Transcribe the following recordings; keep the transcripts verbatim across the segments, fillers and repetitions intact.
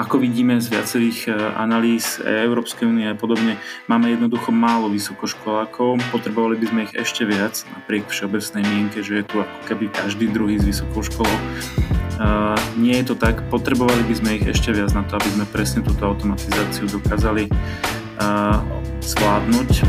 Ako vidíme z viacerých analýz Európskej únie a podobne, máme jednoducho málo vysokoškolákov, potrebovali by sme ich ešte viac, napriek všeobecnej mienke, že je tu ako keby každý druhý s vysokou školou. Uh, nie je to tak, potrebovali by sme ich ešte viac na to, aby sme presne túto automatizáciu dokázali uh, zvládnuť.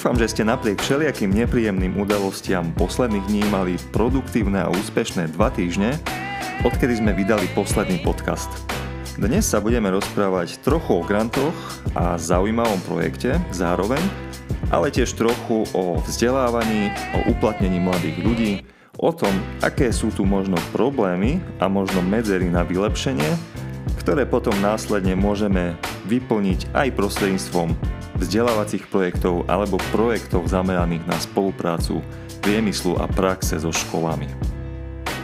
Dúfam, že ste napriek všelijakým nepríjemným udalostiam posledných dní mali produktívne a úspešné dva týždne, odkedy sme vydali posledný podcast. Dnes sa budeme rozprávať trochu o grantoch a zaujímavom projekte zároveň, ale tiež trochu o vzdelávaní, o uplatnení mladých ľudí, o tom, aké sú tu možno problémy a možno medzery na vylepšenie, ktoré potom následne môžeme vyplniť aj prostredníctvom vzdelávacích projektov alebo projektov zameraných na spoluprácu priemyslu a praxe so školami.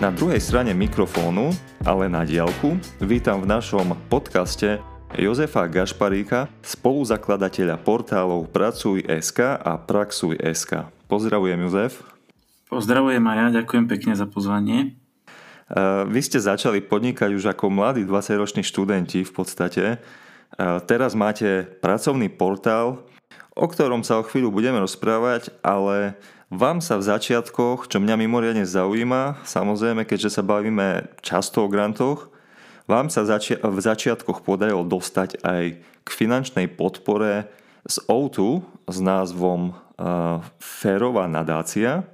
Na druhej strane mikrofónu, ale na diaľku, vítam v našom podcaste Jozefa Gašparíka, spoluzakladateľa portálov Pracuj.sk a Praxuj.sk. Pozdravujem, Jozef. Pozdravujem aj ja, ďakujem pekne za pozvanie. Vy ste začali podnikať už ako mladí dvadsaťroční študenti v podstate. Teraz máte pracovný portál, o ktorom sa o chvíľu budeme rozprávať, ale vám sa v začiatkoch, čo mňa mimoriadne zaujíma, samozrejme, keďže sa bavíme často o grantoch, vám sa zači- v začiatkoch podarilo dostať aj k finančnej podpore z ó dva s názvom uh, Férová nadácia.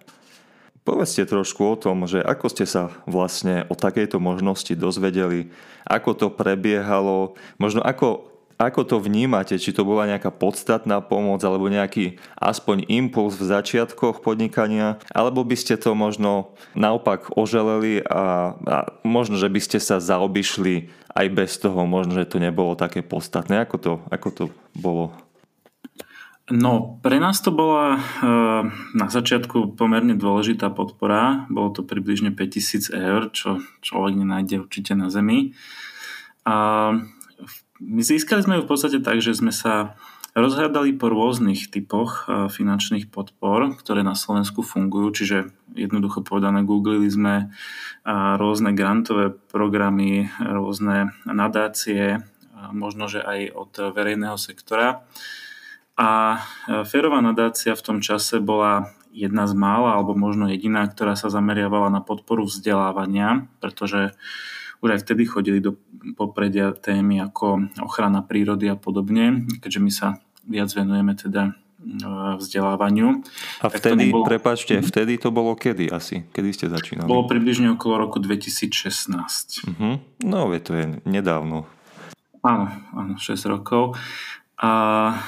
Povedzte trošku o tom, že ako ste sa vlastne o takejto možnosti dozvedeli, ako to prebiehalo, možno ako, ako to vnímate, či to bola nejaká podstatná pomoc alebo nejaký aspoň impuls v začiatkoch podnikania, alebo by ste to možno naopak oželeli a, a možno, že by ste sa zaobišli aj bez toho, možno, že to nebolo také podstatné. Ako to, ako to bolo? No, pre nás to bola na začiatku pomerne dôležitá podpora. Bolo to približne päťtisíc eur, čo človek nenájde určite na zemi. A my získali sme ju v podstate tak, že sme sa rozhľadali po rôznych typoch finančných podpor, ktoré na Slovensku fungujú. Čiže jednoducho povedané, googlili sme rôzne grantové programy, rôzne nadácie, možno, že aj od verejného sektora. A Férová nadácia v tom čase bola jedna z mála, alebo možno jediná, ktorá sa zameriavala na podporu vzdelávania, pretože už aj vtedy chodili do popredia témy ako ochrana prírody a podobne, keďže my sa viac venujeme teda vzdelávaniu. A vtedy, bolo, prepáčte, vtedy to bolo kedy asi? Kedy ste začínali? Bolo približne okolo roku dvetisícšestnásť. Uh-huh. No, veď to je nedávno. Áno, áno, šesť rokov. A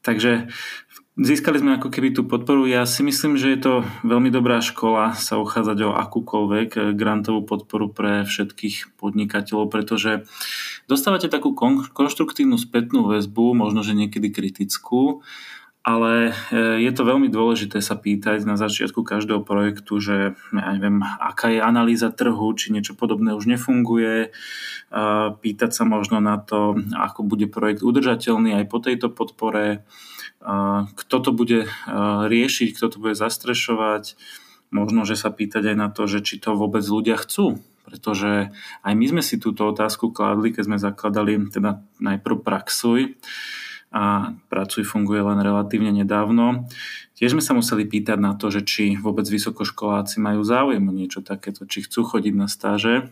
takže získali sme ako keby tú podporu. Ja si myslím, že je to veľmi dobrá škola sa uchádzať o akúkoľvek grantovú podporu pre všetkých podnikateľov, pretože dostávate takú konštruktívnu spätnú väzbu, možno, že niekedy kritickú, ale je to veľmi dôležité sa pýtať na začiatku každého projektu, že ja neviem, aká je analýza trhu, či niečo podobné už nefunguje. Pýtať sa možno na to, ako bude projekt udržateľný aj po tejto podpore, kto to bude riešiť, kto to bude zastrešovať. Možno, že sa pýtať aj na to, že či to vôbec ľudia chcú, pretože aj my sme si túto otázku kládli, keď sme zakladali teda najprv Praxuj, a Pracuj funguje len relatívne nedávno. Tiež sme sa museli pýtať na to, že či vôbec vysokoškoláci majú záujem o niečo takéto, či chcú chodiť na stáže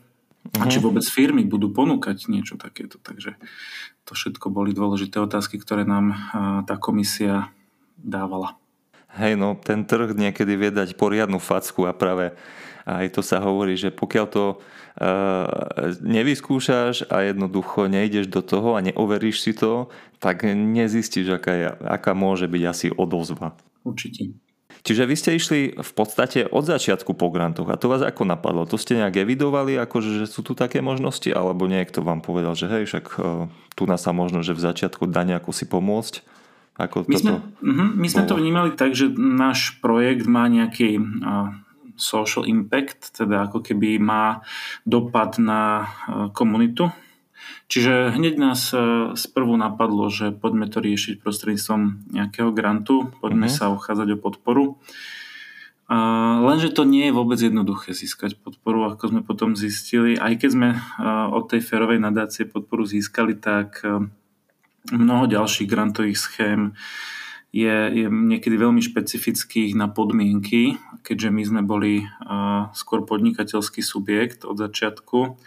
a či vôbec firmy budú ponúkať niečo takéto. Takže to všetko boli dôležité otázky, ktoré nám tá komisia dávala. Hej, no ten trh niekedy vie dať poriadnu facku a práve aj to sa hovorí, že pokiaľ to uh, nevyskúšaš a jednoducho nejdeš do toho a neoveríš si to, tak nezistíš, aká, je, aká môže byť asi odozva. Určite. Čiže vy ste išli v podstate od začiatku po grantoch a to vás ako napadlo? To ste nejak evidovali, akože, že sú tu také možnosti? Alebo niekto vám povedal, že hej, však uh, tu nás sa možno, že v začiatku dá nejako si pomôcť? Ako my, sme, uh-huh, my sme to vnímali tak, že náš projekt má nejaký... Uh, social impact, teda ako keby má dopad na komunitu Čiže hneď nás sprvu napadlo, že poďme to riešiť prostredníctvom nejakého grantu, poďme mm-hmm. sa uchádzať o podporu. Lenže to nie je vôbec jednoduché získať podporu, ako sme potom zistili. Aj keď sme od tej Férovej nadácie podporu získali, tak mnoho ďalších grantových schém je, je niekedy veľmi špecifických na podmienky, keďže my sme boli skôr podnikateľský subjekt od začiatku,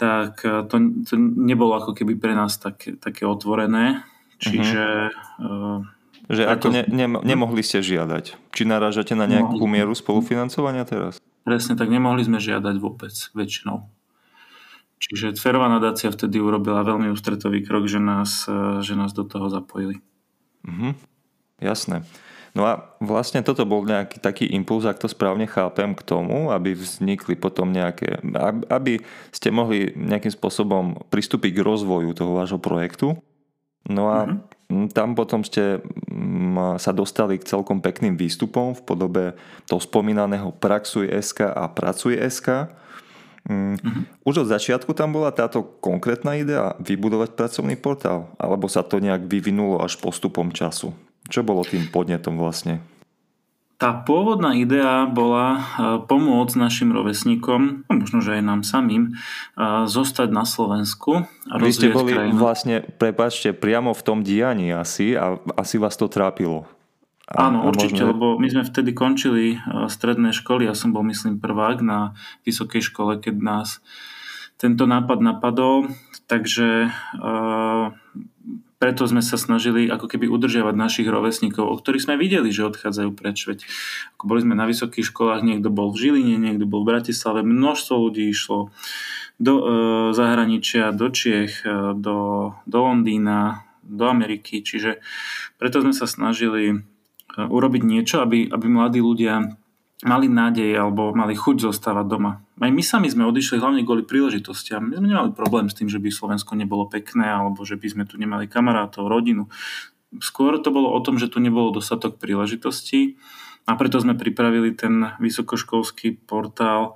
tak to, to nebolo ako keby pre nás tak, také otvorené. Čiže... Mm-hmm. Že ako ne, ne, nemohli ste žiadať. Či narážate na nejakú mieru spolufinancovania teraz? Presne, tak nemohli sme žiadať vôbec, väčšinou. Čiže Férová nadácia vtedy urobila veľmi ústretový krok, že nás, že nás do toho zapojili. Mhm, jasné. No a vlastne toto bol nejaký taký impuls, ak to správne chápem, k tomu, aby vznikli potom nejaké... aby ste mohli nejakým spôsobom pristúpiť k rozvoju toho vášho projektu. No a... Mhm. Tam potom ste sa dostali k celkom pekným výstupom v podobe toho spomínaného Praxuj.sk a Pracuj.sk. Už od začiatku tam bola táto konkrétna idea vybudovať pracovný portál, alebo sa to nejak vyvinulo až postupom času? Čo bolo tým podnetom vlastne? Tá pôvodná idea bola pomôcť našim rovesníkom, možno, že aj nám samým, zostať na Slovensku a rozvíjať krajinu. Vy ste boli krajinu. vlastne, prepáčte, priamo v tom dianí asi a asi vás to trápilo. A, Áno, a určite, možno... lebo my sme vtedy končili stredné školy, ja som bol, myslím, prvák na vysokej škole, keď nás tento nápad napadol, takže... Uh, Preto sme sa snažili ako keby udržiavať našich rovesníkov, o ktorých sme videli, že odchádzajú preč. Veď ako boli sme na vysokých školách, niekto bol v Žiline, niekto bol v Bratislave, množstvo ľudí išlo do e, zahraničia, do Čiech, do, do Londýna, do Ameriky. Čiže preto sme sa snažili urobiť niečo, aby, aby mladí ľudia mali nádej alebo mali chuť zostávať doma. Aj my sami sme odišli hlavne kvôli príležitostiam. My sme nemali problém s tým, že by Slovensko nebolo pekné alebo že by sme tu nemali kamarátov, rodinu. Skôr to bolo o tom, že tu nebolo dostatok príležitostí a preto sme pripravili ten vysokoškolský portál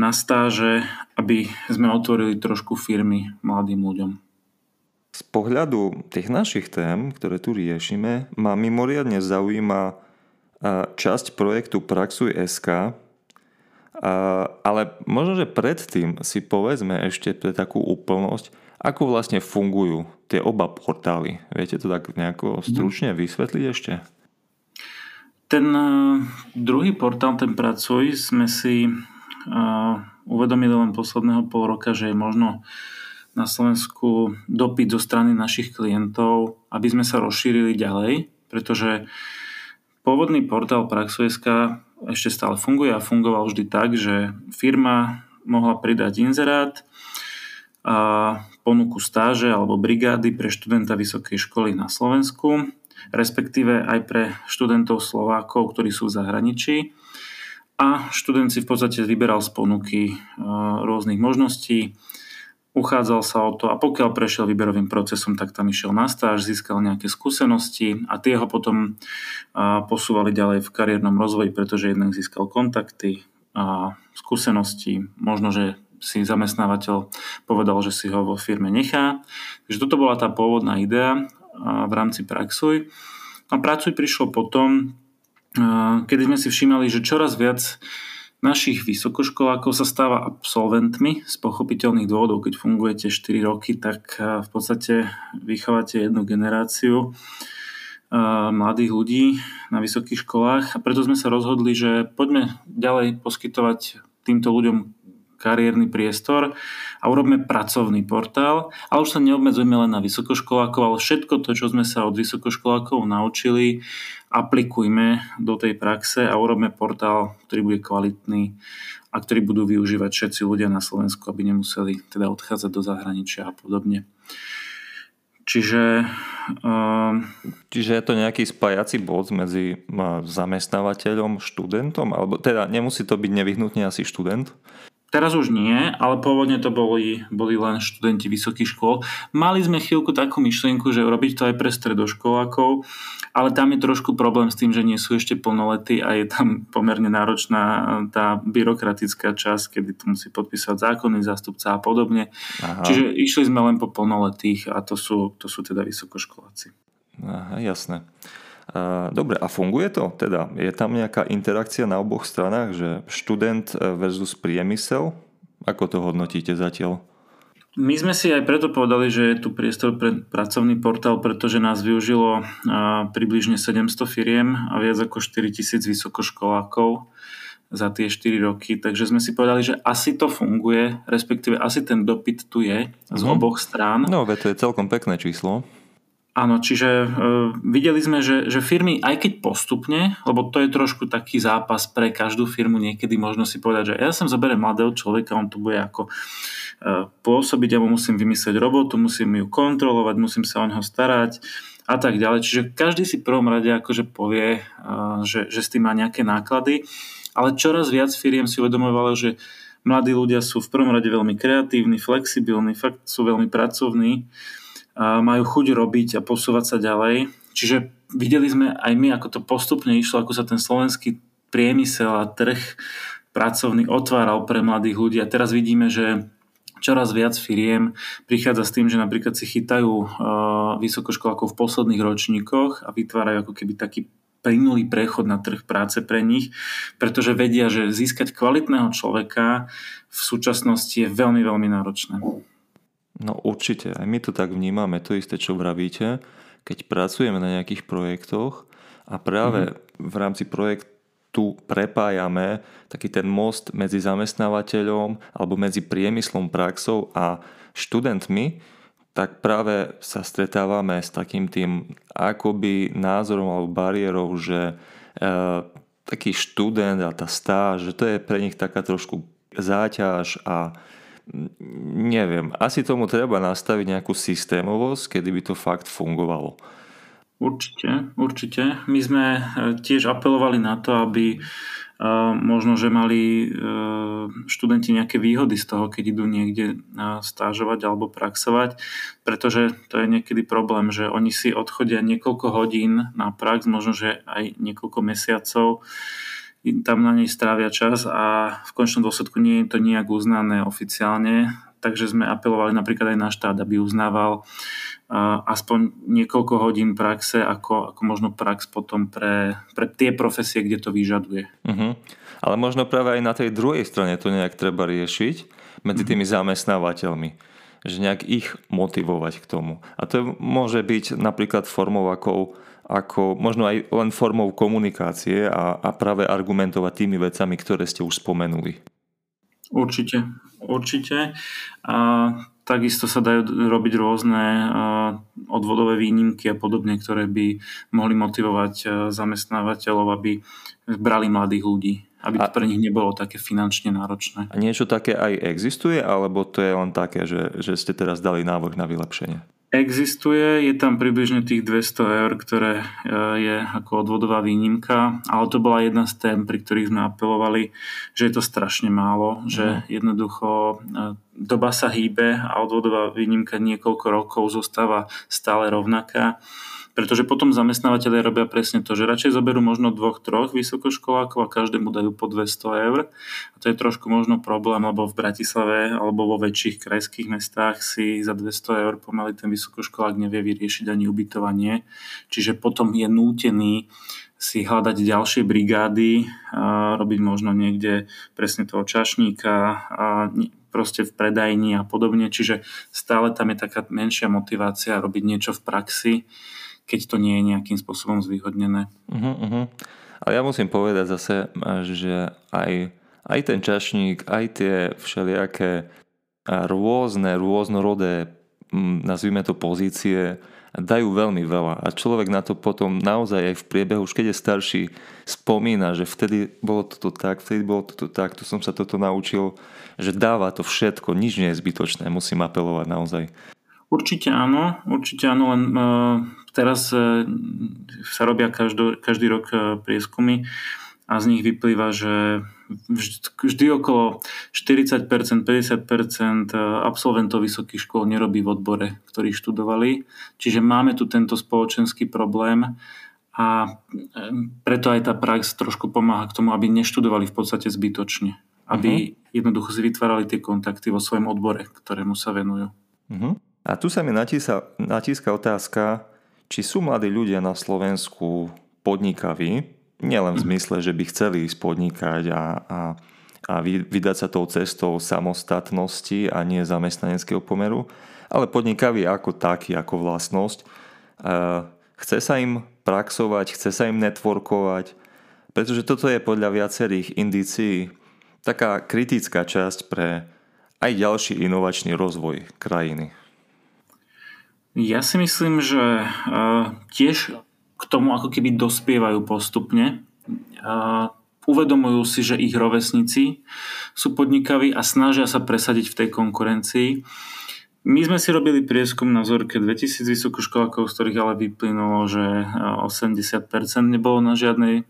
na stáže, aby sme otvorili trošku firmy mladým ľuďom. Z pohľadu tých našich tém, ktoré tu riešime, ma mimoriadne zaujíma časť projektu Praxuj.sk, ale možno, že predtým si povedzme ešte pre takú úplnosť, ako vlastne fungujú tie oba portály. Viete to tak nejako stručne vysvetliť ešte? Ten druhý portál, ten Pracuj, sme si uvedomili len posledného pol roka, že je možno na Slovensku dopyt zo strany našich klientov, aby sme sa rozšírili ďalej, pretože pôvodný portál Praxuj.sk ešte stále funguje a fungoval vždy tak, že firma mohla pridať inzerát a ponuku stáže alebo brigády pre študenta vysokej školy na Slovensku, respektíve aj pre študentov Slovákov, ktorí sú v zahraničí. A študent si v podstate vyberal z ponuky rôznych možností, uchádzal sa o to a pokiaľ prešiel výberovým procesom, tak tam išiel na stáž, získal nejaké skúsenosti a tie ho potom posúvali ďalej v kariérnom rozvoji, pretože jednak získal kontakty a skúsenosti. Možno, že si zamestnávateľ povedal, že si ho vo firme nechá. Takže toto bola tá pôvodná idea v rámci Praxuj. A Pracuj prišlo potom, kedy sme si všímali, že čoraz viac našich vysokoškolákov sa stáva absolventmi z pochopiteľných dôvodov. Keď fungujete štyri roky, tak v podstate vychovávate jednu generáciu mladých ľudí na vysokých školách a preto sme sa rozhodli, že poďme ďalej poskytovať týmto ľuďom kariérny priestor a urobme pracovný portál. A už sa neobmedzujeme len na vysokoškolákov, ale všetko to, čo sme sa od vysokoškolákov naučili, aplikujme do tej praxe a urobme portál, ktorý bude kvalitný a ktorý budú využívať všetci ľudia na Slovensku, aby nemuseli teda odchádzať do zahraničia a podobne. Čiže... Um... Čiže je to nejaký spájací bod medzi zamestnávateľom, študentom? Alebo teda nemusí to byť nevyhnutne asi študent? Teraz už nie, ale pôvodne to boli, boli len študenti vysokých škôl. Mali sme chvíľku takú myšlienku, že robiť to aj pre stredoškolákov, ale tam je trošku problém s tým, že nie sú ešte plnoletí a je tam pomerne náročná tá byrokratická časť, kedy tu musí podpísať zákonný zástupca a podobne. Aha. Čiže išli sme len po plnoletých a to sú, to sú teda vysokoškoláci. Aha, jasné. Dobre, a funguje to? Teda je tam nejaká interakcia na oboch stranách, že študent versus priemysel? Ako to hodnotíte zatiaľ? My sme si aj preto povedali, že je tu priestor pre pracovný portál, pretože nás využilo približne sedemsto firiem a viac ako štyritisíc vysokoškolákov za tie štyri roky. Takže sme si povedali, že asi to funguje, respektíve asi ten dopyt tu je z mhm. oboch strán. No, veď to je celkom pekné číslo. Áno, čiže e, videli sme, že, že firmy, aj keď postupne, lebo to je trošku taký zápas pre každú firmu, niekedy možno si povedať, že ja som zoberiem mladého človeka, on tu bude ako e, pôsobiť, ja mu musím vymyslieť robotu, musím ju kontrolovať, musím sa o neho starať a tak ďalej. Čiže každý si v prvom rade akože povie, e, že, že s tým má nejaké náklady, ale čoraz viac firiem si uvedomovalo, že mladí ľudia sú v prvom rade veľmi kreatívni, flexibilní, fakt sú veľmi pracovní, majú chuť robiť a posúvať sa ďalej. Čiže videli sme aj my, ako to postupne išlo, ako sa ten slovenský priemysel a trh pracovný otváral pre mladých ľudí. A teraz vidíme, že čoraz viac firiem prichádza s tým, že napríklad si chytajú vysokoškolákov v posledných ročníkoch a vytvárajú ako keby taký plynulý prechod na trh práce pre nich, pretože vedia, že získať kvalitného človeka v súčasnosti je veľmi, veľmi náročné. No určite, aj my to tak vnímame, to isté, čo vravíte, keď pracujeme na nejakých projektoch a práve mm-hmm. v rámci projektu prepájame taký ten most medzi zamestnávateľom alebo medzi priemyslom, praxou a študentmi, tak práve sa stretávame s takým tým akoby názorom alebo bariérou, že e, taký študent a tá stáž, že to je pre nich taká trošku záťaž a neviem, asi tomu treba nastaviť nejakú systémovosť, kedy by to fakt fungovalo. Určite, určite. My sme tiež apelovali na to, aby možno, že mali študenti nejaké výhody z toho, keď idú niekde stážovať alebo praxovať, pretože to je niekedy problém, že oni si odchodia niekoľko hodín na prax, možno, že aj niekoľko mesiacov tam na nej strávia čas a v konečnom dôsledku nie je to nejak uznané oficiálne, takže sme apelovali napríklad aj na štát, aby uznával uh, aspoň niekoľko hodín praxe, ako, ako možno prax potom pre, pre tie profesie, kde to vyžaduje. Uh-huh. Ale možno práve aj na tej druhej strane to nejak treba riešiť medzi tými uh-huh. zamestnávateľmi, že nejak ich motivovať k tomu. A to môže byť napríklad formou ako, ako možno aj len formou komunikácie a, a práve argumentovať tými vecami, ktoré ste už spomenuli. Určite, určite. A takisto sa dajú robiť rôzne odvodové výnimky a podobne, ktoré by mohli motivovať zamestnávateľov, aby brali mladých ľudí, aby to pre nich nebolo také finančne náročné. A niečo také aj existuje, alebo to je len také, že, že ste teraz dali návrh na vylepšenie? Existuje, je tam približne tých dvesto eur, ktoré je ako odvodová výnimka, ale to bola jedna z tém, pri ktorých sme apelovali, že je to strašne málo, mm. že jednoducho doba sa hýbe a odvodová výnimka niekoľko rokov zostáva stále rovnaká. Pretože potom zamestnávateľe robia presne to, že radšej zoberú možno dvoch, troch vysokoškolákov a každému dajú po dvesto eur. A to je trošku možno problém, lebo v Bratislave alebo vo väčších krajských mestách si za dvesto eur pomaly ten vysokoškolák nevie vyriešiť ani ubytovanie. Čiže potom je nútený si hľadať ďalšie brigády, a robiť možno niekde presne toho čašníka a proste v predajni a podobne. Čiže stále tam je taká menšia motivácia robiť niečo v praxi, keď to nie je nejakým spôsobom zvýhodnené. Uh-huh, uh-huh. Ale ja musím povedať zase, že aj, aj ten čašník, aj tie všelijaké rôzne, rôznorodé, nazvime to pozície, dajú veľmi veľa. A človek na to potom naozaj aj v priebehu, už keď je starší, spomína, že vtedy bolo toto tak, vtedy bolo toto tak, tu som sa toto naučil, že dáva to všetko, nič nie je zbytočné, musím apelovať naozaj. Určite áno, určite áno, len uh, teraz uh, sa robia každý, každý rok uh, prieskumy a z nich vyplýva, že vždy okolo štyridsať percent, päťdesiat percent absolventov vysokých škôl nerobí v odbore, ktorý študovali. Čiže máme tu tento spoločenský problém a preto aj tá prax trošku pomáha k tomu, aby neštudovali v podstate zbytočne. Aby uh-huh. jednoducho si vytvárali tie kontakty vo svojom odbore, ktorému sa venujú. Uh-huh. A tu sa mi natísa, natíska otázka, či sú mladí ľudia na Slovensku podnikaví, nielen v zmysle, že by chceli ísť podnikať a, a, a vydať sa tou cestou samostatnosti a nie zamestnaneckého pomeru, ale podnikaví ako taký, ako vlastnosť. Chce sa im praxovať, chce sa im networkovať, pretože toto je podľa viacerých indícií taká kritická časť pre aj ďalší inovačný rozvoj krajiny. Ja si myslím, že uh, tiež k tomu ako keby dospievajú postupne. Uh, uvedomujú si, že ich rovesníci sú podnikaví a snažia sa presadiť v tej konkurencii. My sme si robili prieskum na vzorke dvetisíc vysokoškolákov, z ktorých ale vyplynulo, že osemdesiat percent nebolo na žiadnej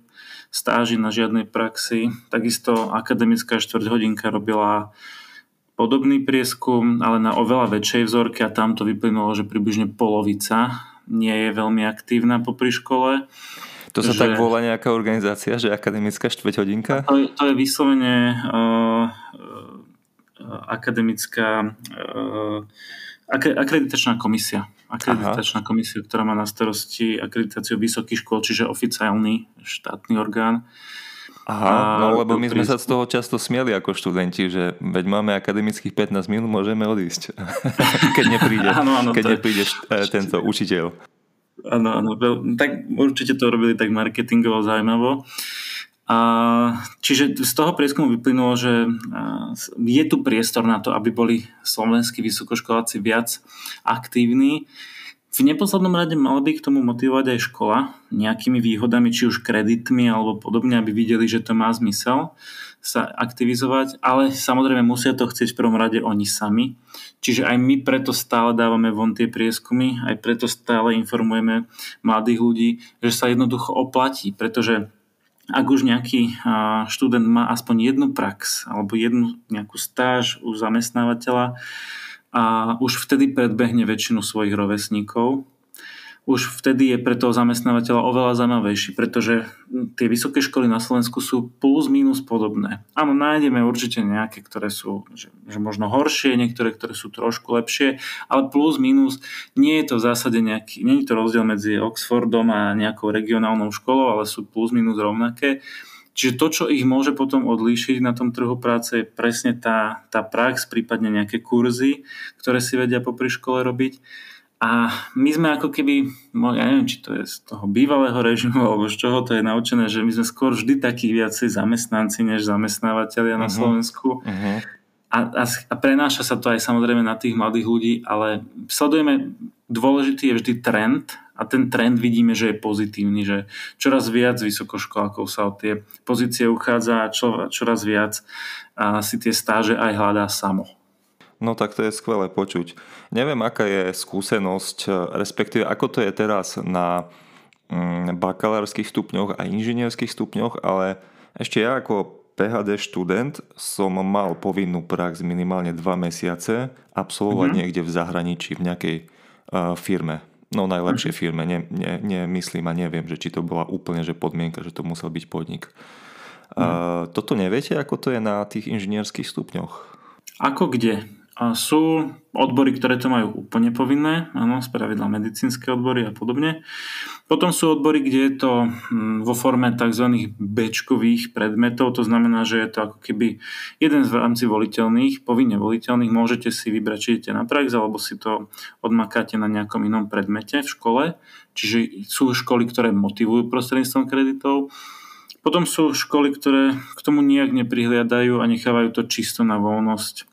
stáži, na žiadnej praxi. Takisto akademická štvrťhodinka robila podobný prieskum, ale na oveľa väčšej vzorke a tam to vyplynulo, že približne polovica nie je veľmi aktívna popri škole. To sa že... tak volá nejaká organizácia, že akademická štvrťhodinka? To je, to je vyslovene uh, akademická uh, ak- akreditačná komisia. Akreditačná Aha. komisia, ktorá má na starosti akreditáciu vysokých škôl, čiže oficiálny štátny orgán. Aha, no lebo my sme sa z toho často smieli ako študenti, že veď máme akademických pätnásť minút, môžeme odísť, keď nepríde, ano, ano, keď je... nepríde tento učiteľ. Áno, áno, tak určite to robili tak marketingovo zaujímavo. A, čiže z toho prieskumu vyplynulo, že je tu priestor na to, aby boli slovenskí vysokoškoláci viac aktívni. V neposlednom rade mala by k tomu motivovať aj škola nejakými výhodami, či už kreditmi alebo podobne, aby videli, že to má zmysel sa aktivizovať, ale samozrejme musia to chcieť v prvom rade oni sami. Čiže aj my preto stále dávame von tie prieskumy, aj preto stále informujeme mladých ľudí, že sa jednoducho oplatí, pretože ak už nejaký študent má aspoň jednu prax alebo jednu nejakú stáž u zamestnávateľa, a už vtedy predbehne väčšinu svojich rovesníkov. Už vtedy je pre toho zamestnávateľa oveľa zaujímavejší, pretože tie vysoké školy na Slovensku sú plus mínus podobné. Áno, nájdeme určite nejaké, ktoré sú že, že možno horšie, niektoré, ktoré sú trošku lepšie, ale plus mínus nie je to v zásade nejaký, nie je to rozdiel medzi Oxfordom a nejakou regionálnou školou, ale sú plus mínus rovnaké. Čiže to, čo ich môže potom odlíšiť na tom trhu práce, je presne tá, tá prax, prípadne nejaké kurzy, ktoré si vedia popri škole robiť. A my sme ako keby, ja neviem, či to je z toho bývalého režimu, alebo z čoho to je naučené, že my sme skôr vždy takí viacej zamestnanci, než zamestnávateľia uh-huh. na Slovensku. Uh-huh. A, a, a prenáša sa to aj samozrejme na tých mladých ľudí, ale sledujeme, dôležitý je vždy trend, a ten trend vidíme, že je pozitívny, že čoraz viac vysokoškolákov sa o tie pozície uchádza a čo, čoraz viac a si tie stáže aj hľadá samo. No tak to je skvelé počuť. Neviem, aká je skúsenosť, respektíve ako to je teraz na bakalárskych stupňoch a inžinierských stupňoch, ale ešte ja ako PhD študent som mal povinnú prax minimálne dva mesiace absolvovať mm-hmm. niekde v zahraničí v nejakej uh, firme. No najlepšie firme, ne, ne, ne, myslím a neviem, že či to bola úplne že podmienka, že to musel byť podnik. Mm. Toto neviete, ako to je na tých inžinierských stupňoch? Ako kde? Sú odbory, ktoré to majú úplne povinné, áno, spravidla medicínske odbory a podobne. Potom sú odbory, kde je to vo forme tzv. Bečkových predmetov, to znamená, že je to ako keby jeden z v rámci voliteľných, povinne voliteľných, môžete si vybrať, či idete na prax, alebo si to odmakáte na nejakom inom predmete v škole, čiže sú školy, ktoré motivujú prostredníctvom kreditov. Potom sú školy, ktoré k tomu nijak neprihliadajú a nechávajú to čisto na voľnosť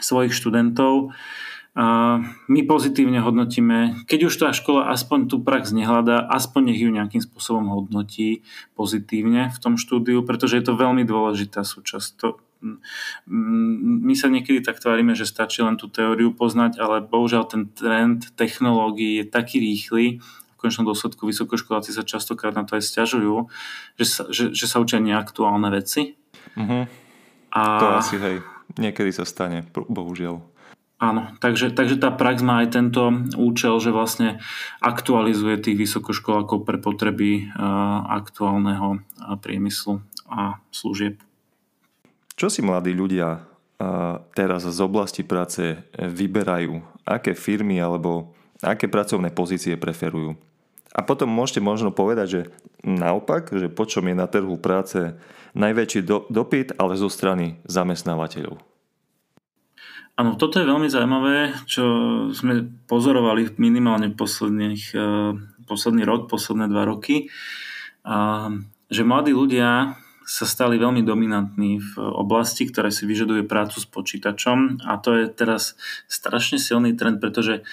svojich študentov. My pozitívne hodnotíme, keď už tá škola aspoň tú prax nehľadá, aspoň nech ju nejakým spôsobom hodnotí pozitívne v tom štúdiu, pretože je to veľmi dôležitá súčasť. To, my sa niekedy tak tvárime, že stačí len tú teóriu poznať, ale bohužiaľ ten trend technológií je taký rýchly, v konečnom dôsledku vysokoškoláci sa častokrát na to aj sťažujú, že sa, že, že sa učia neaktuálne veci. Uh-huh. A... To asi, hej, niekedy sa stane, bohužiaľ. Áno, takže, takže tá prax má aj tento účel, že vlastne aktualizuje tých vysokoškolákov pre potreby aktuálneho priemyslu a služieb. Čo si mladí ľudia teraz z oblasti práce vyberajú? Aké firmy alebo aké pracovné pozície preferujú? A potom môžete možno povedať, že naopak, že po čom je na trhu práce najväčší do, dopyt, ale zo strany zamestnávateľov. Áno, toto je veľmi zaujímavé, čo sme pozorovali minimálne posledných, posledný rok, posledné dva roky, že mladí ľudia sa stali veľmi dominantní v oblasti, ktorá si vyžaduje prácu s počítačom, a to je teraz strašne silný trend, pretože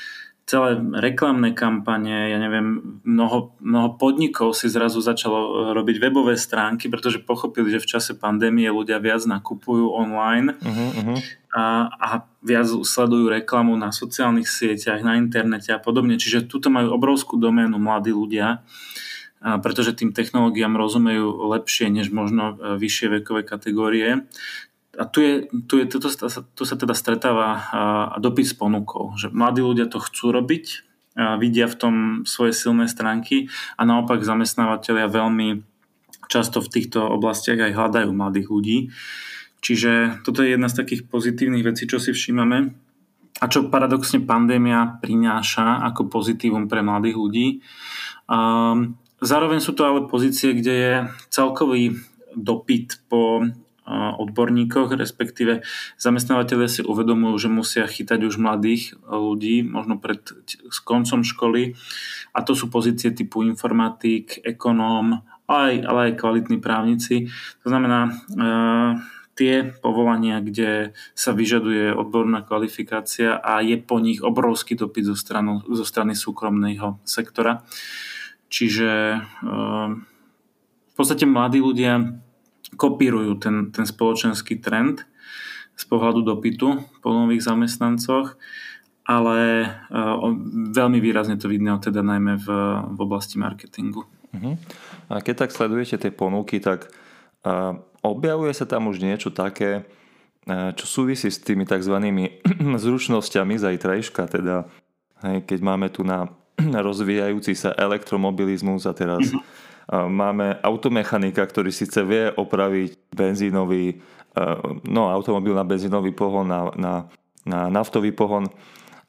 celé reklamné kampane, ja neviem, mnoho, mnoho podnikov si zrazu začalo robiť webové stránky, pretože pochopili, že v čase pandémie ľudia viac nakupujú online uh-huh. a, a viac sledujú reklamu na sociálnych sieťach, na internete a podobne. Čiže tuto majú obrovskú doménu mladí ľudia, a pretože tým technológiám rozumejú lepšie než možno vyššie vekové kategórie. A tu, je, tu, je, tu, to, tu sa teda stretáva dopyt s ponukou, že mladí ľudia to chcú robiť, vidia v tom svoje silné stránky, a naopak zamestnávateľia veľmi často v týchto oblastiach aj hľadajú mladých ľudí. Čiže toto je jedna z takých pozitívnych vecí, čo si všímame a čo paradoxne pandémia prináša ako pozitívum pre mladých ľudí. Zároveň sú to ale pozície, kde je celkový dopyt po odborníkoch, respektíve zamestnávateľe si uvedomujú, že musia chytať už mladých ľudí, možno pred koncom školy, a to sú pozície typu informatik, ekonóm, ale aj, ale aj kvalitní právnici. To znamená, tie povolania, kde sa vyžaduje odborná kvalifikácia a je po nich obrovský dopyt zo strany, zo strany súkromného sektora. Čiže v podstate mladí ľudia kopírujú ten, ten spoločenský trend z pohľadu dopytu po nových zamestnancoch, ale uh, veľmi výrazne to vidno teda najmä v, v oblasti marketingu. Uh-huh. A keď tak sledujete tie ponuky, tak uh, objavuje sa tam už niečo také, uh, čo súvisí s tými tzv. zručnosťami zajtrajška, teda hej, keď máme tu na rozvíjajúci sa elektromobilizmus a teraz uh-huh. máme automechanika, ktorý síce vie opraviť benzínový, no automobil na benzínový pohon, na, na, na naftový pohon,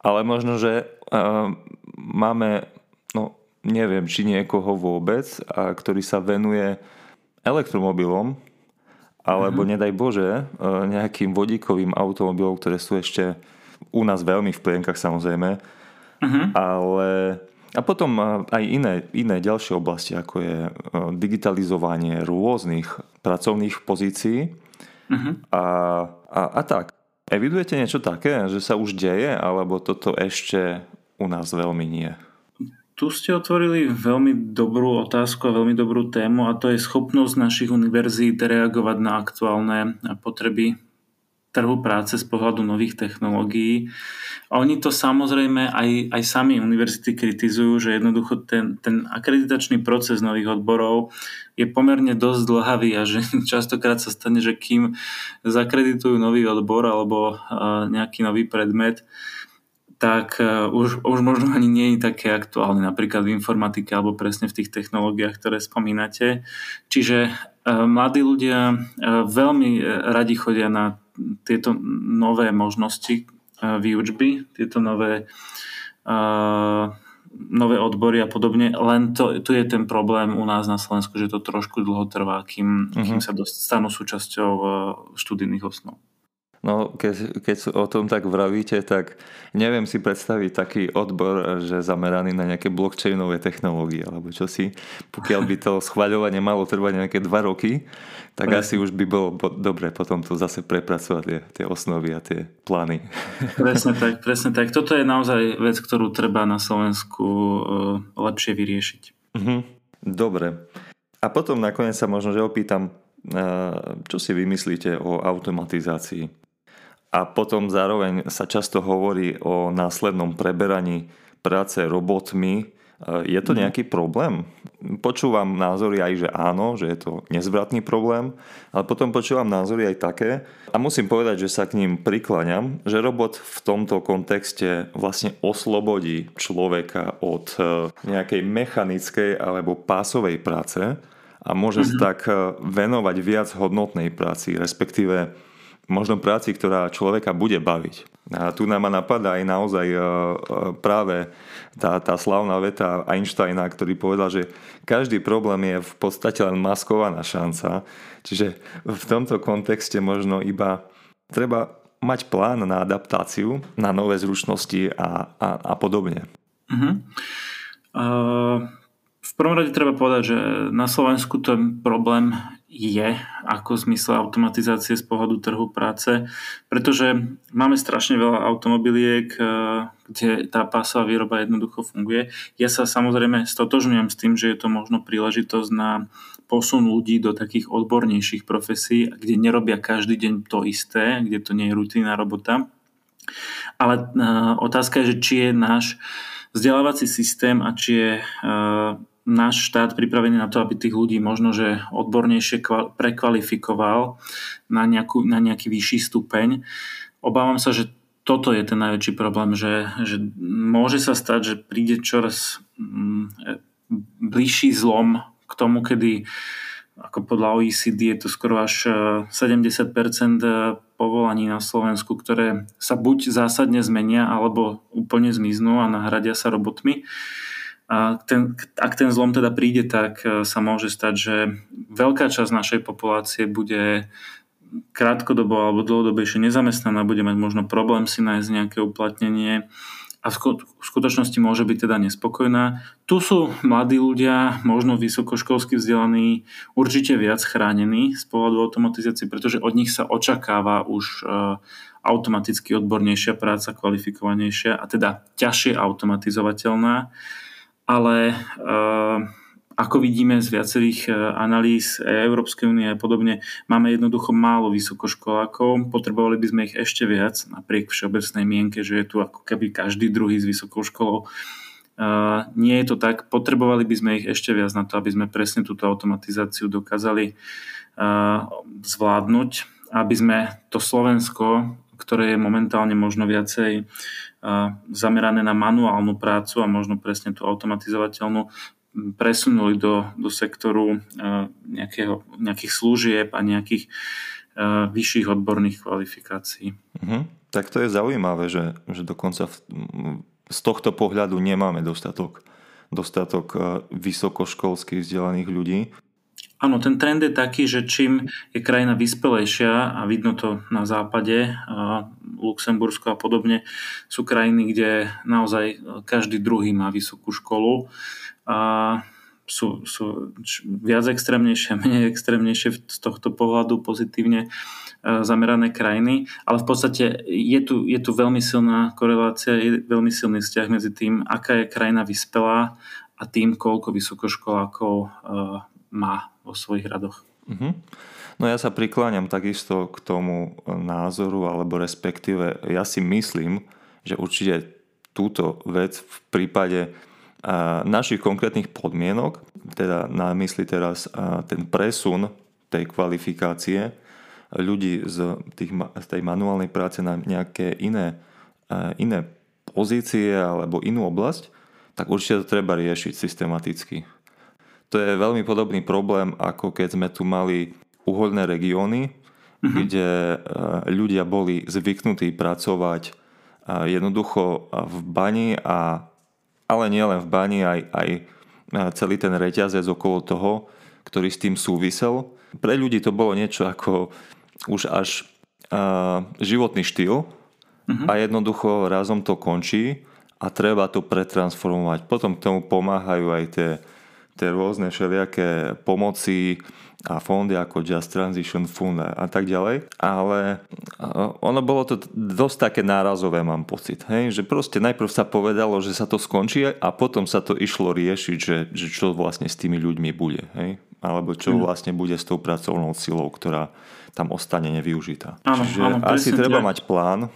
ale možno, že máme, no neviem, či niekoho vôbec, a ktorý sa venuje elektromobilom, alebo mhm. nedaj Bože, nejakým vodíkovým automobilom, ktoré sú ešte u nás veľmi v plienkach, samozrejme, mhm. ale... A potom aj iné, iné ďalšie oblasti, ako je digitalizovanie rôznych pracovných pozícií uh-huh. a, a, a tak. Evidujete niečo také, že sa už deje, alebo toto ešte u nás veľmi nie? Tu ste otvorili veľmi dobrú otázku a veľmi dobrú tému, a to je schopnosť našich univerzít reagovať na aktuálne potreby trhu práce z pohľadu nových technológií. A oni to samozrejme aj, aj sami univerzity kritizujú, že jednoducho ten, ten akreditačný proces nových odborov je pomerne dosť dlhavý a že častokrát sa stane, že kým zakreditujú nový odbor alebo nejaký nový predmet, tak už, už možno ani nie je také aktuálne, napríklad v informatike alebo presne v tých technológiách, ktoré spomínate. Čiže mladí ľudia veľmi radi chodia na tieto nové možnosti výučby, tieto nové, uh, nové odbory a podobne, len to, tu je ten problém u nás na Slovensku, že to trošku dlho trvá, kým, uh-huh. kým sa dostanú súčasťou uh, študijných osnov. No, keď, keď o tom tak vravíte, tak neviem si predstaviť taký odbor, že zameraný na nejaké blockchainové technológie, alebo čo si, pokiaľ by to schvaľovanie malo trvať nejaké dva roky, tak Presne. asi už by bolo bo- dobre potom to zase prepracovať, tie, tie osnovy a tie plány. Presne tak, presne tak. Toto je naozaj vec, ktorú treba na Slovensku lepšie vyriešiť. Mhm. Dobre. A potom nakoniec sa možno, že opýtam, čo si vymyslíte o automatizácii? A potom zároveň sa často hovorí o následnom preberaní práce robotmi Je to nejaký problém? Počúvam názory aj, že áno, že je to nezvratný problém, ale potom počúvam názory aj také a musím povedať, že sa k ním prikláňam, že robot v tomto kontexte vlastne oslobodí človeka od nejakej mechanickej alebo pásovej práce a môže mm-hmm. sa tak venovať viac hodnotnej práci, respektíve možno práci, ktorá človeka bude baviť. A tu nám napadá aj naozaj práve tá, tá slavná veta Einsteina, ktorý povedal, že každý problém je v podstate len maskovaná šanca. Čiže v tomto kontexte možno iba treba mať plán na adaptáciu, na nové zručnosti a, a, a podobne. Uh-huh. Uh, v prvom rade treba povedať, že na Slovensku ten problém je ako v zmysle automatizácie z pohľadu trhu práce, pretože máme strašne veľa automobiliek, kde tá pásová výroba jednoducho funguje. Ja sa samozrejme stotožňujem s tým, že je to možno príležitosť na posun ľudí do takých odbornejších profesí, kde nerobia každý deň to isté, kde to nie je rutinná robota. Ale otázka je, že či je náš vzdelávací systém a či je náš štát pripravený na to, aby tých ľudí možno, že odbornejšie prekvalifikoval na, nejakú, na nejaký vyšší stupeň. Obávam sa, že toto je ten najväčší problém, že, že môže sa stať, že príde čoraz bližší zlom k tomu, kedy ako podľa O E C D je to skoro až sedemdesiat percent povolaní na Slovensku, ktoré sa buď zásadne zmenia, alebo úplne zmiznú a nahradia sa robotmi. A ten, ak ten zlom teda príde, tak sa môže stať, že veľká časť našej populácie bude krátkodobo alebo dlhodobejšie nezamestnaná, bude mať možno problém si nájsť nejaké uplatnenie a v skutočnosti môže byť teda nespokojná. Tu sú mladí ľudia, možno vysokoškolsky vzdelaní, určite viac chránení z pohľadu automatizácie, pretože od nich sa očakáva už automaticky odbornejšia práca, kvalifikovanejšia a teda ťažšie automatizovateľná. Ale uh, ako vidíme z viacerých uh, analýz Európskej únie a podobne, máme jednoducho málo vysokoškolákov, potrebovali by sme ich ešte viac, napriek všeobecnej mienke, že je tu ako keby každý druhý s vysokou školou. Uh, nie je to tak, potrebovali by sme ich ešte viac na to, aby sme presne túto automatizáciu dokázali uh, zvládnuť, aby sme to Slovensko, ktoré je momentálne možno viacej zamerané na manuálnu prácu a možno presne tú automatizovateľnú, presunuli do, do sektoru nejakého, nejakých služieb a nejakých vyšších odborných kvalifikácií. Mhm. Tak to je zaujímavé, že, že dokonca v, z tohto pohľadu nemáme dostatok, dostatok vysokoškolských vzdelaných ľudí. Áno, ten trend je taký, že čím je krajina vyspelejšia a vidno to na západe, Luxembursko a podobne, sú krajiny, kde naozaj každý druhý má vysokú školu a sú, sú viac extrémnejšie, menej extrémnejšie z tohto pohľadu pozitívne zamerané krajiny, ale v podstate je tu, je tu veľmi silná korelácia, je veľmi silný vzťah medzi tým, aká je krajina vyspelá a tým, koľko vysokoškolákov má o svojich radoch. Uh-huh. No ja sa prikláňam takisto k tomu názoru, alebo respektíve ja si myslím, že určite túto vec v prípade uh, našich konkrétnych podmienok, teda na mysli teraz uh, ten presun tej kvalifikácie ľudí z, tých, z tej manuálnej práce na nejaké iné, uh, iné pozície alebo inú oblasť, tak určite to treba riešiť systematicky. To je veľmi podobný problém, ako keď sme tu mali uholné regióny, mm-hmm. kde ľudia boli zvyknutí pracovať jednoducho v bani, a, ale nielen v bani, aj, aj celý ten reťazec okolo toho, ktorý s tým súvisel. Pre ľudí to bolo niečo ako už až uh, životný štýl mm-hmm. a jednoducho razom to končí a treba to pretransformovať. Potom k tomu pomáhajú aj tie tie rôzne všelijaké pomoci a fondy ako Just Transition Fund a tak ďalej. Ale ono bolo to dosť také nárazové, mám pocit. Hej? Že proste najprv sa povedalo, že sa to skončí a potom sa to išlo riešiť, že, že čo vlastne s tými ľuďmi bude. Hej? Alebo čo mm. vlastne bude s tou pracovnou silou, ktorá tam ostane nevyužitá. Áno, Čiže áno, asi treba tak. mať plán.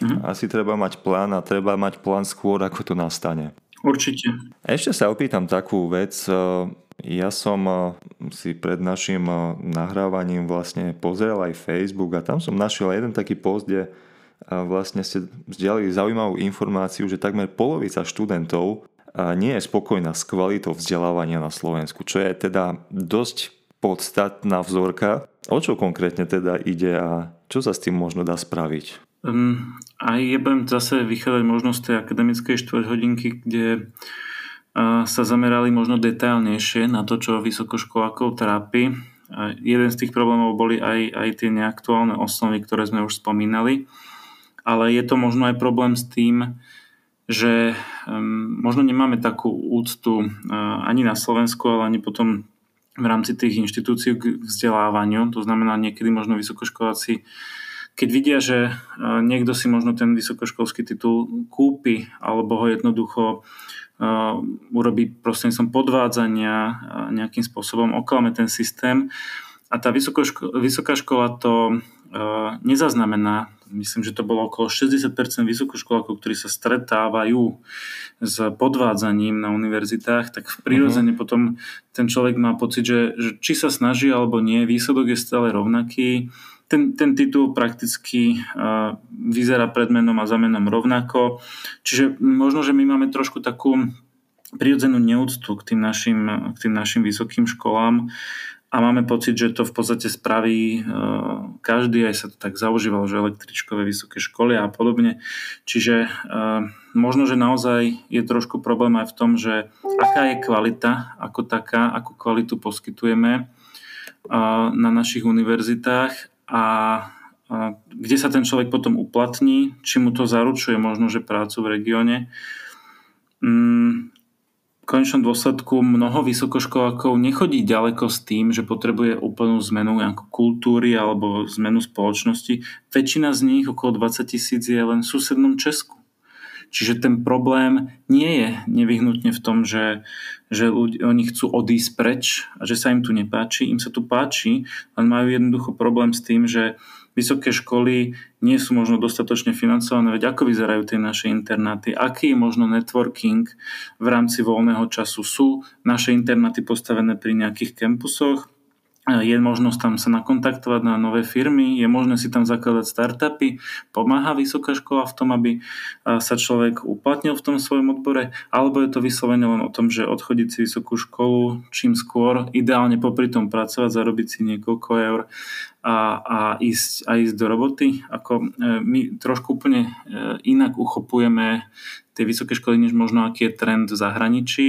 Mm. Asi treba mať plán a treba mať plán skôr, ako to nastane. Určite. Ešte sa opýtam takú vec. Ja som si pred našim nahrávaním vlastne pozrel aj Facebook a tam som našiel jeden taký post, kde vlastne ste vzdialili zaujímavú informáciu, že takmer polovica študentov nie je spokojná s kvalitou vzdelávania na Slovensku, čo je teda dosť podstatná vzorka. O čo konkrétne teda ide a čo sa s tým možno dá spraviť? Um, aj ja budem zase vychádzať možno z tej akademickej štvrťhodinky, kde uh, sa zamerali možno detailnejšie na to, čo vysokoškolákov trápi. Uh, jeden z tých problémov boli aj, aj tie neaktuálne osnovy, ktoré sme už spomínali, ale je to možno aj problém s tým, že um, možno nemáme takú úctu uh, ani na Slovensku, ale ani potom v rámci tých inštitúcií k vzdelávaniu. To znamená, niekedy možno vysokoškoláci, keď vidia, že niekto si možno ten vysokoškolský titul kúpi alebo ho jednoducho uh, urobí prostredníctvom podvádzania nejakým spôsobom, oklame ten systém a tá vysokoško- vysoká škola to uh, nezaznamená. Myslím, že to bolo okolo šesťdesiat percent vysokoškolákov, ktorí sa stretávajú s podvádzaním na univerzitách, tak prirodzene uh-huh. potom ten človek má pocit, že, že či sa snaží alebo nie, výsledok je stále rovnaký. Ten, ten titul prakticky uh, vyzerá pred menom a za menom rovnako. Čiže možno, že my máme trošku takú prirodzenú neúctu k tým našim, k tým našim vysokým školám a máme pocit, že to v podstate spraví uh, každý, aj sa to tak zaužívalo, že električkové vysoké školy a podobne. Čiže uh, možno, že naozaj je trošku problém aj v tom, že aká je kvalita, ako taká, akú kvalitu poskytujeme uh, na našich univerzitách, a kde sa ten človek potom uplatní, či mu to zaručuje možno, že prácu v regióne. V konečnom dôsledku mnoho vysokoškolákov nechodí ďaleko s tým, že potrebuje úplnú zmenu nejakú kultúry alebo zmenu spoločnosti. Väčšina z nich, okolo dvadsať tisíc, je len v susednom Česku. Čiže ten problém nie je nevyhnutne v tom, že, že ľudí, oni chcú odísť preč a že sa im tu nepáči. Im sa tu páči, len majú jednoducho problém s tým, že vysoké školy nie sú možno dostatočne financované. Veď ako vyzerajú tie naše internáty? Aký je možno networking v rámci voľného času? Sú naše internáty postavené pri nejakých kampusoch? Je možnosť tam sa nakontaktovať na nové firmy, je možné si tam zakladať startupy, pomáha vysoká škola v tom, aby sa človek uplatnil v tom svojom odbore, alebo je to vyslovene len o tom, že odchodiť si vysokú školu čím skôr, ideálne popri tom pracovať, zarobiť si niekoľko eur a, a, ísť, a ísť do roboty. Ako my trošku úplne inak uchopujeme tie vysoké školy, než možno aký je trend v zahraničí.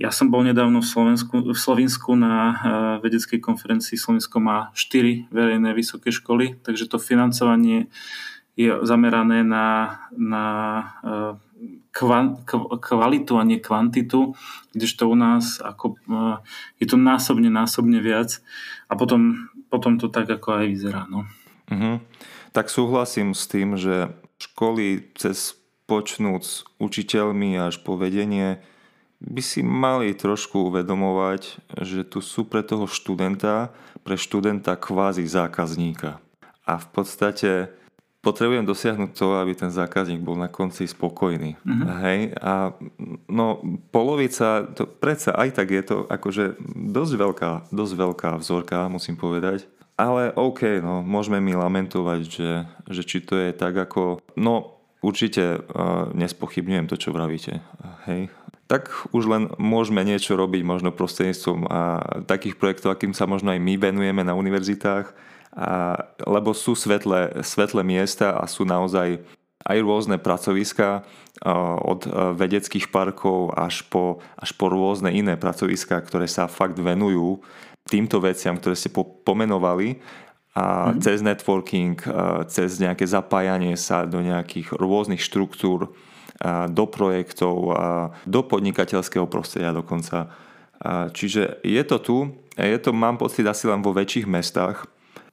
Ja som bol nedávno v Slovensku, v Slovinsku na vedeckej konferencii. Slovinsko má štyri verejné vysoké školy, takže to financovanie je zamerané na, na kva, kvalitu a nie kvantitu, kdežto u nás ako, je to násobne, násobne viac a potom, potom to tak ako aj vyzerá. No. Mhm. Tak súhlasím s tým, že školy cez počnúc s učiteľmi až po vedenie by si mali trošku uvedomovať, že tu sú pre toho študenta, pre študenta kvázi zákazníka. A v podstate potrebujem dosiahnuť to, aby ten zákazník bol na konci spokojný. Mm-hmm. Hej? A no, polovica, to predsa aj tak je to akože dosť veľká, dosť veľká vzorka, musím povedať. Ale OK, no, môžeme mi lamentovať, že, že či to je tak ako... No, určite uh, nespochybňujem to, čo vravíte. Hej? Tak už len môžeme niečo robiť možno prostredníctvom a takých projektov, akým sa možno aj my venujeme na univerzitách, a, lebo sú svetlé, svetlé miesta a sú naozaj aj rôzne pracoviská od vedeckých parkov až po, až po rôzne iné pracoviská, ktoré sa fakt venujú týmto veciam, ktoré ste po, pomenovali a mm. cez networking, cez nejaké zapájanie sa do nejakých rôznych štruktúr, do projektov, do podnikateľského prostredia dokonca. Čiže je to tu, je to, mám pocit, asi len vo väčších mestách,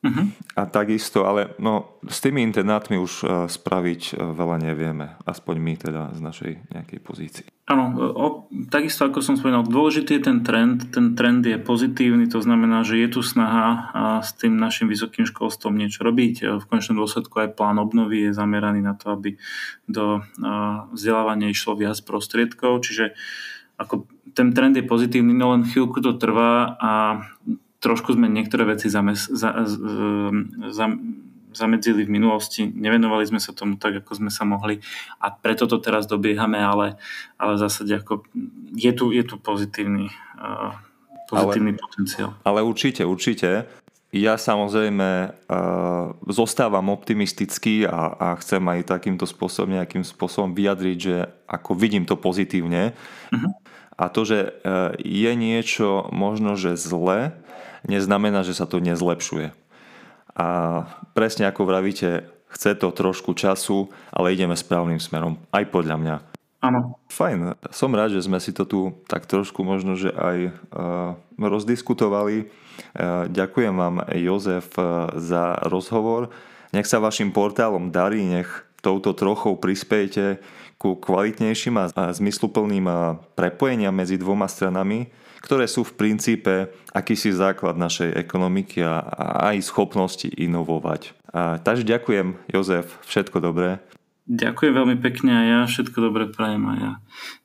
Uh-huh. A takisto, ale no, s tými internátmi už uh, spraviť uh, veľa nevieme, aspoň my teda z našej nejakej pozície. Áno, o, takisto ako som spomínal, dôležitý je ten trend, ten trend je pozitívny, to znamená, že je tu snaha a s tým našim vysokým školstvom niečo robiť. V konečnom dôsledku aj plán obnovy je zameraný na to, aby do uh, vzdelávania išlo viac prostriedkov, čiže ako ten trend je pozitívny, no len chvíľku to trvá a trošku sme niektoré veci zames, za, za, zamedzili v minulosti, nevenovali sme sa tomu tak, ako sme sa mohli a preto to teraz dobiehame, ale, ale v zásade ako je tu, je tu pozitívny, uh, pozitívny ale, potenciál. Ale určite, určite. Ja samozrejme uh, zostávam optimistický a, a chcem aj takýmto spôsobom, nejakým spôsobom vyjadriť, že ako vidím to pozitívne uh-huh. a to, že uh, je niečo možno, že zle, neznamená, že sa to nezlepšuje. A presne ako vravíte, chce to trošku času, ale ideme správnym smerom, aj podľa mňa. Áno. Fajn, som rád, že sme si to tu tak trošku možno, že aj uh, rozdiskutovali. Uh, ďakujem vám, Jozef, uh, za rozhovor. Nech sa vašim portálom darí, nech touto trochou prispejete ku kvalitnejším a zmysluplným prepojeniam medzi dvoma stranami, ktoré sú v princípe akýsi základ našej ekonomiky a aj schopnosti inovovať. A, takže ďakujem, Jozef, všetko dobré. Ďakujem veľmi pekne a ja všetko dobré prajem a ja.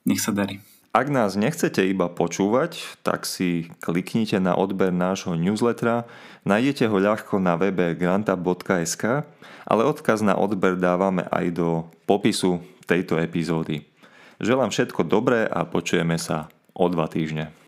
Nech sa darí. Ak nás nechcete iba počúvať, tak si kliknite na odber nášho newslettera, nájdete ho ľahko na webe granta bodka es ká, ale odkaz na odber dávame aj do popisu tejto epizódy. Želám všetko dobré a počujeme sa o dva týždne.